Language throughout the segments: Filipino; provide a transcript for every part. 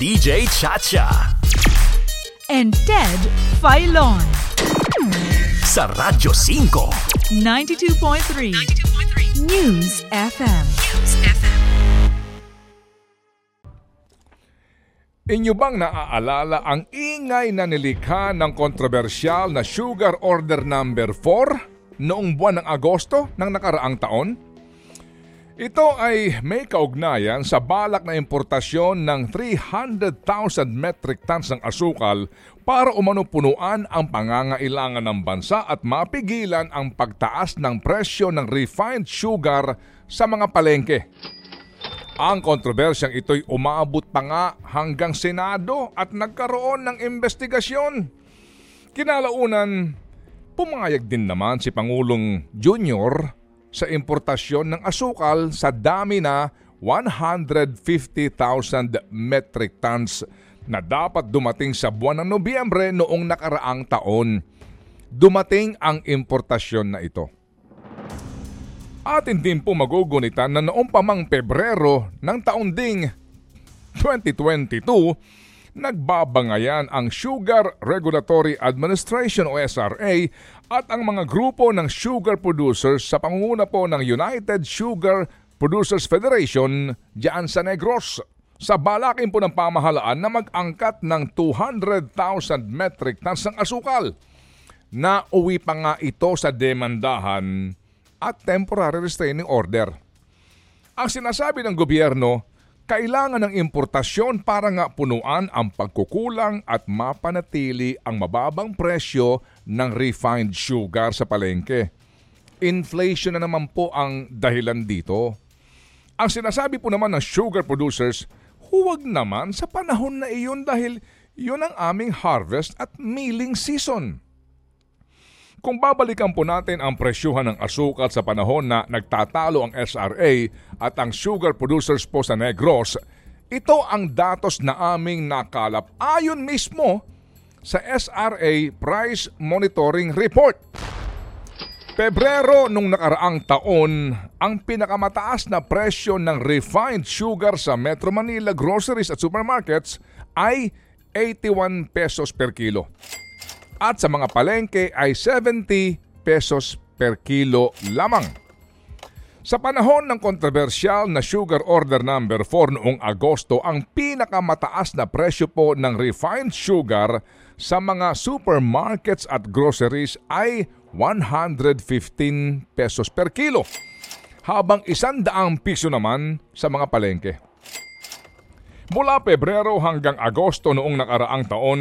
DJ Chacha and Ted Failon sa Radyo 5 92.3 News FM. Inyo bang naaalala ang ingay na nilikha ng kontrobersyal na Sugar Order Number 4 noong buwan ng Agosto ng nakaraang taon? Ito ay may kaugnayan sa balak na importasyon ng 300,000 metric tons ng asukal para umanupunuan ang pangangailangan ng bansa at mapigilan ang pagtaas ng presyo ng refined sugar sa mga palengke. Ang kontrobersyang ito'y umabot pa nga hanggang Senado at nagkaroon ng investigasyon. Kinalaunan, pumayag din naman si Pangulong Junior sa importasyon ng asukal sa dami na 150,000 metric tons na dapat dumating sa buwan ng Nobyembre noong nakaraang taon. Dumating ang importasyon na ito. Atin din po magugunitan na noong pamang Pebrero ng taon ding 2022, nagbabangayan ang Sugar Regulatory Administration o SRA at ang mga grupo ng sugar producers sa pangunguna po ng United Sugar Producers Federation diyan sa Negros sa balakin po ng pamahalaan na mag-angkat ng 200,000 metric tons ng asukal. Nauwi pa nga ito sa demandahan at temporary restraining order. Ang sinasabi ng gobyerno, kailangan ng importasyon para nga punuan ang pagkukulang at mapanatili ang mababang presyo ng refined sugar sa palengke. Inflation na naman po ang dahilan dito. Ang sinasabi po naman ng sugar producers, huwag naman sa panahon na iyon dahil yun ang aming harvest at milling season. Kung babalikan po natin ang presyuhan ng asukal sa panahon na nagtatalo ang SRA at ang sugar producers po sa Negros, ito ang datos na aming nakalap ayon mismo sa SRA Price Monitoring Report. Pebrero nung nakaraang taon, ang pinakamataas na presyo ng refined sugar sa Metro Manila groceries at supermarkets ay 81 pesos per kilo. At sa mga palengke ay 70 pesos per kilo lamang. Sa panahon ng kontrobersyal na Sugar Order Number 4 noong Agosto, ang pinakamataas na presyo po ng refined sugar sa mga supermarkets at groceries ay 115 pesos per kilo, habang 100 piso naman sa mga palengke. Mula Pebrero hanggang Agosto noong nakaraang taon,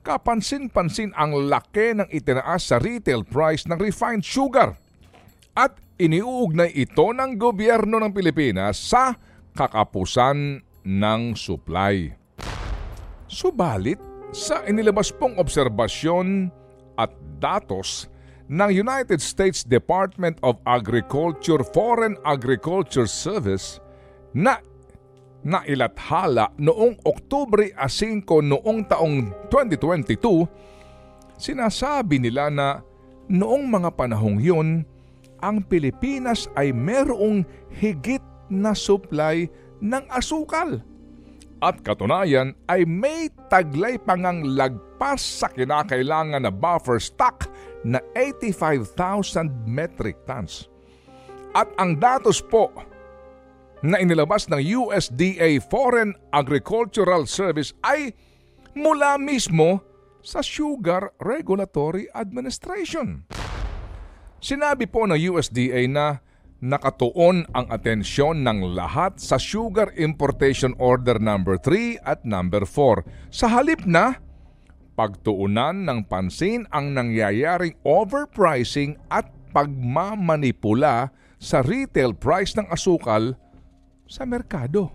kapansin-pansin ang laki ng itinaas sa retail price ng refined sugar at iniuugnay ito ng gobyerno ng Pilipinas sa kakapusan ng supply. Subalit sa inilabas pong obserbasyon at datos ng United States Department of Agriculture Foreign Agriculture Service na nailathala noong Oktubre 5 noong taong 2022, sinasabi nila na noong mga panahong yun, ang Pilipinas ay merong higit na supply ng asukal. At katunayan ay may taglay pangang lagpas sa kinakailangan na buffer stock na 85,000 metric tons. At ang datos po na inilabas ng USDA Foreign Agricultural Service ay mula mismo sa Sugar Regulatory Administration. Sinabi po ng USDA na nakatuon ang atensyon ng lahat sa Sugar Importation Order Number 3 at Number 4 sa halip na pagtuunan ng pansin ang nangyayaring overpricing at pagmamanipula sa retail price ng asukal sa merkado.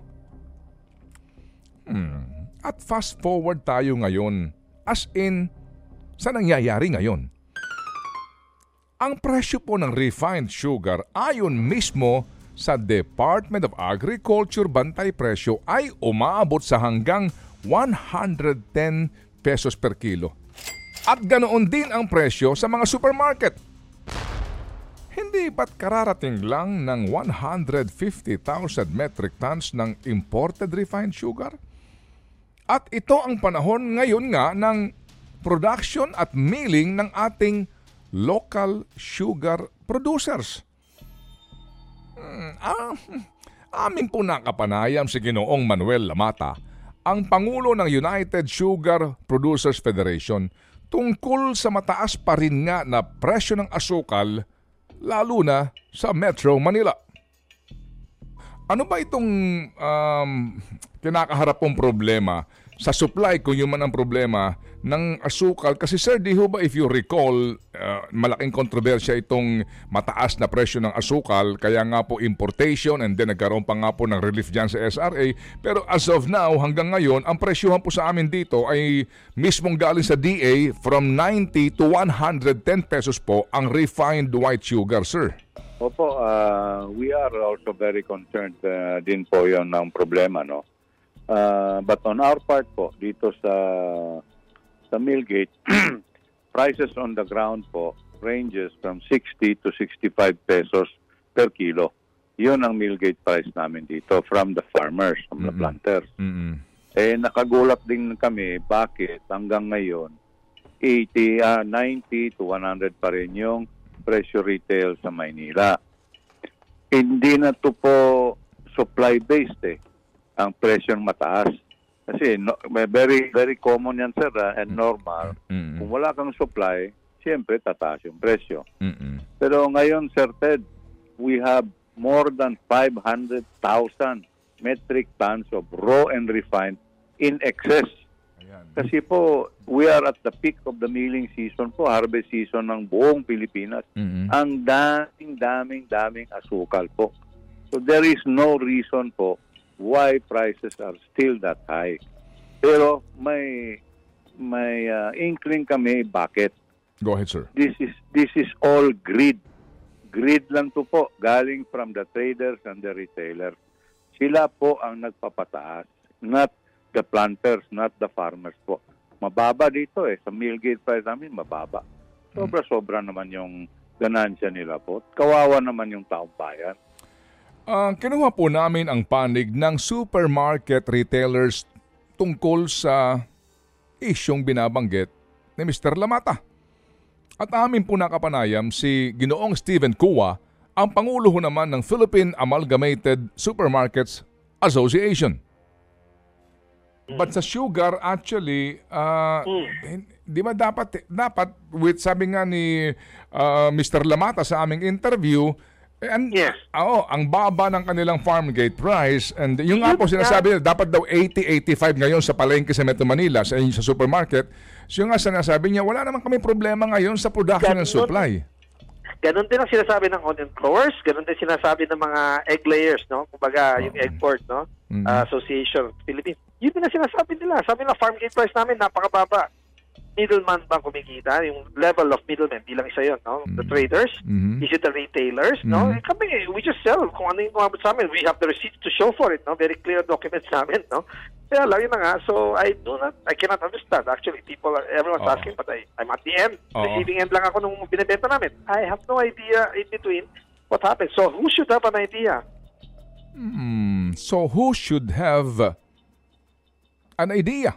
At fast forward tayo ngayon, as in, sa nangyayari ngayon. Ang presyo po ng refined sugar ayon mismo sa Department of Agriculture bantay presyo ay umaabot sa hanggang 110 pesos per kilo. At ganoon din ang presyo sa mga supermarket. Hindi ba't kararating lang ng 150,000 metric tons ng imported refined sugar? At ito ang panahon ngayon nga ng production at milling ng ating local sugar producers. Amin po nakapanayam si Ginoong Manuel Lamata, ang Pangulo ng United Sugar Producers Federation, tungkol sa mataas pa rin nga na presyo ng asukal, lalo na sa Metro Manila. Ano ba itong kinakaharap pong problema sa supply kung yun man ang problema ng asukal? Kasi sir, di ho ba if you recall, malaking kontrobersya itong mataas na presyo ng asukal, kaya nga po importation and then nagkaroon pa nga po ng relief dyan sa SRA. Pero as of now, hanggang ngayon, ang presyohan po sa amin dito ay mismong galing sa DA from 90 to 110 pesos po ang refined white sugar, sir. Opo, we are also very concerned din po yun ng problema, no? But on our part po, dito sa millgate, prices on the ground po ranges from 60 to 65 pesos per kilo. Yun ang millgate price namin dito from the farmers, from the planters. Eh, nakagulap din kami bakit hanggang ngayon 90 to 100 pa rin yung presyo retail sa Maynila. Hindi na to po supply-based ang presyong mataas. Kasi no, very very common yan sir and normal. Kung wala kang supply, siyempre tataas yung presyo. Pero ngayon Sir Ted, we have more than 500,000 metric tons of raw and refined in excess. Kasi po, we are at the peak of the milling season po, harvest season ng buong Pilipinas. Ang daming asukal po. So there is no reason po why prices are still that high. Pero may inkling kami bakit. Go ahead, sir. This is all greed. Greed lang to po, galing from the traders and the retailers. Sila po ang nagpapataas, not the planters, not the farmers po. Mababa dito sa millgate price namin, mababa. Sobra-sobra naman yung ganansya nila po. Kawawa naman yung taong bayan. Kinuha po namin ang panig ng supermarket retailers tungkol sa isyong binabanggit ni Mr. Lamata. At amin po nakapanayam si Ginoong Steven Kuwa, ang Pangulo naman ng Philippine Amalgamated Supermarkets Association. But sa sugar, actually, di ba dapat with sabi nga ni Mr. Lamata sa aming interview, and, yes. Ang baba ng kanilang farm gate price. And yung nga po sinasabi niya, dapat daw 80-85 ngayon sa palengke sa Metro Manila, sa supermarket. So yung nga sinasabi niya, wala naman kami problema ngayon sa production and supply. Ganon din ang sinasabi ng onion growers, ganon din sinasabi ng mga egg layers, no? Kumbaga, yung Eggport, no? Association of Philippines. Yun din ang sinasabi nila. Sabi nila, farm gate price namin, napakababa. Middleman bang kumikita? Yung level of middleman, bilang isa yun, no? The traders, is it the retailers, no? Eh, kami, we just sell. Kung ano yung kumabot sa amin, we have the receipts to show for it, no? Very clear documents namin, no? Kaya lang yun na nga. So, I cannot understand. Actually, everyone's asking, but I'm at the end. Receiving end lang ako nung binibenta namin. I have no idea in between what happened. So, who should have an idea? So, who should have an idea?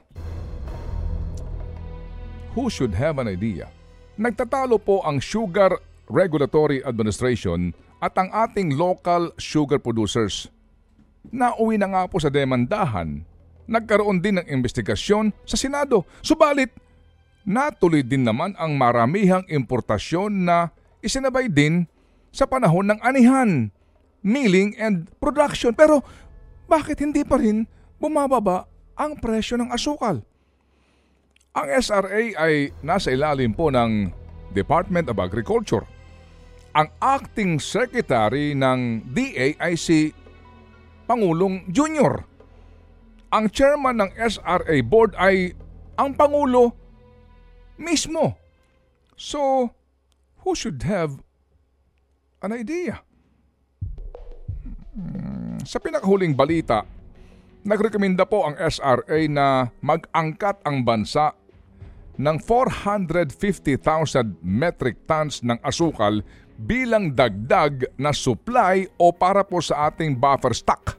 Who should have an idea? Nagtatalo po ang Sugar Regulatory Administration at ang ating local sugar producers. Nauwi na nga po sa demandahan. Nagkaroon din ng investigasyon sa Senado. Subalit, natuloy din naman ang maramihang importasyon na isinabay din sa panahon ng anihan, milling and production. Pero bakit hindi pa rin bumababa ang presyo ng asukal? Ang SRA ay nasa ilalim po ng Department of Agriculture. Ang acting secretary ng DA ay si Pangulong Junior. Ang chairman ng SRA board ay ang Pangulo mismo. So, who should have an idea? Sa pinakahuling balita, nagrekomenda po ang SRA na mag-angkat ang bansa ng 450,000 metric tons ng asukal bilang dagdag na supply o para po sa ating buffer stock.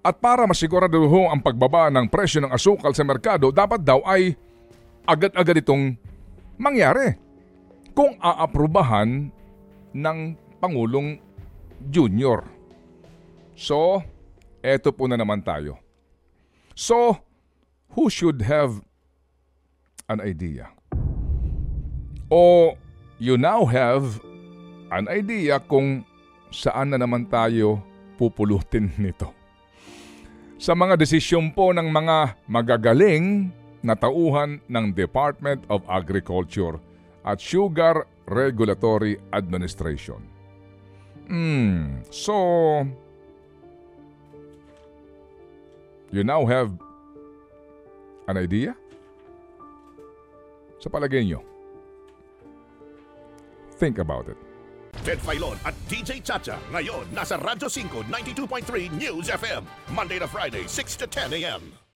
At para masiguraduho ang pagbaba ng presyo ng asukal sa merkado, dapat daw ay agad-agad itong mangyari kung aaprubahan ng Pangulong Junior. So, eto po na naman tayo. So, who should have an idea? O you now have an idea kung saan na naman tayo pupulutin nito. Sa mga desisyon po ng mga magagaling na tauhan ng Department of Agriculture at Sugar Regulatory Administration. So, you now have an idea? Sa palagay nyo, think about it. Ted Failon at DJ Chacha ngayon nasa Radyo 5 92.3 News FM Monday to Friday 6 to 10 a.m.